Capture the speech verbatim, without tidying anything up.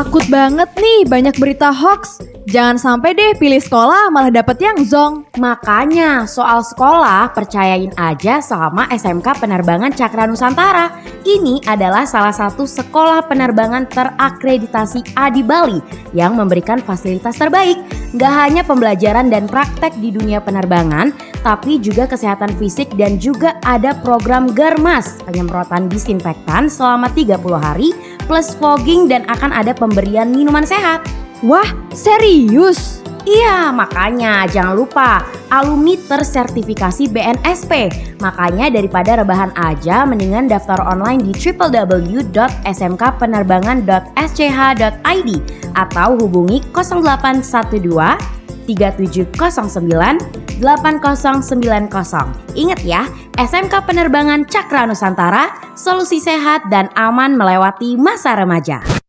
Takut banget nih banyak berita hoax. Jangan sampai deh pilih sekolah malah dapet yang zong. Makanya soal sekolah percayain aja sama S M K Penerbangan Cakra Nusantara. Ini adalah salah satu sekolah penerbangan terakreditasi A di Bali yang memberikan fasilitas terbaik. Gak hanya pembelajaran dan praktek di dunia penerbangan, tapi juga kesehatan fisik dan juga ada program Germas, penyemprotan disinfektan selama tiga puluh hari plus fogging dan akan ada pemberian minuman sehat. Wah, serius? Iya, makanya jangan lupa alumni tersertifikasi B N S P. Makanya daripada rebahan aja, mendingan daftar online di w w w titik s m k penerbangan titik s c h titik i d atau hubungi nol delapan satu dua tiga tujuh nol sembilan delapan nol sembilan nol. Ingat ya, S M K Penerbangan Cakra Nusantara, solusi sehat dan aman melewati masa remaja.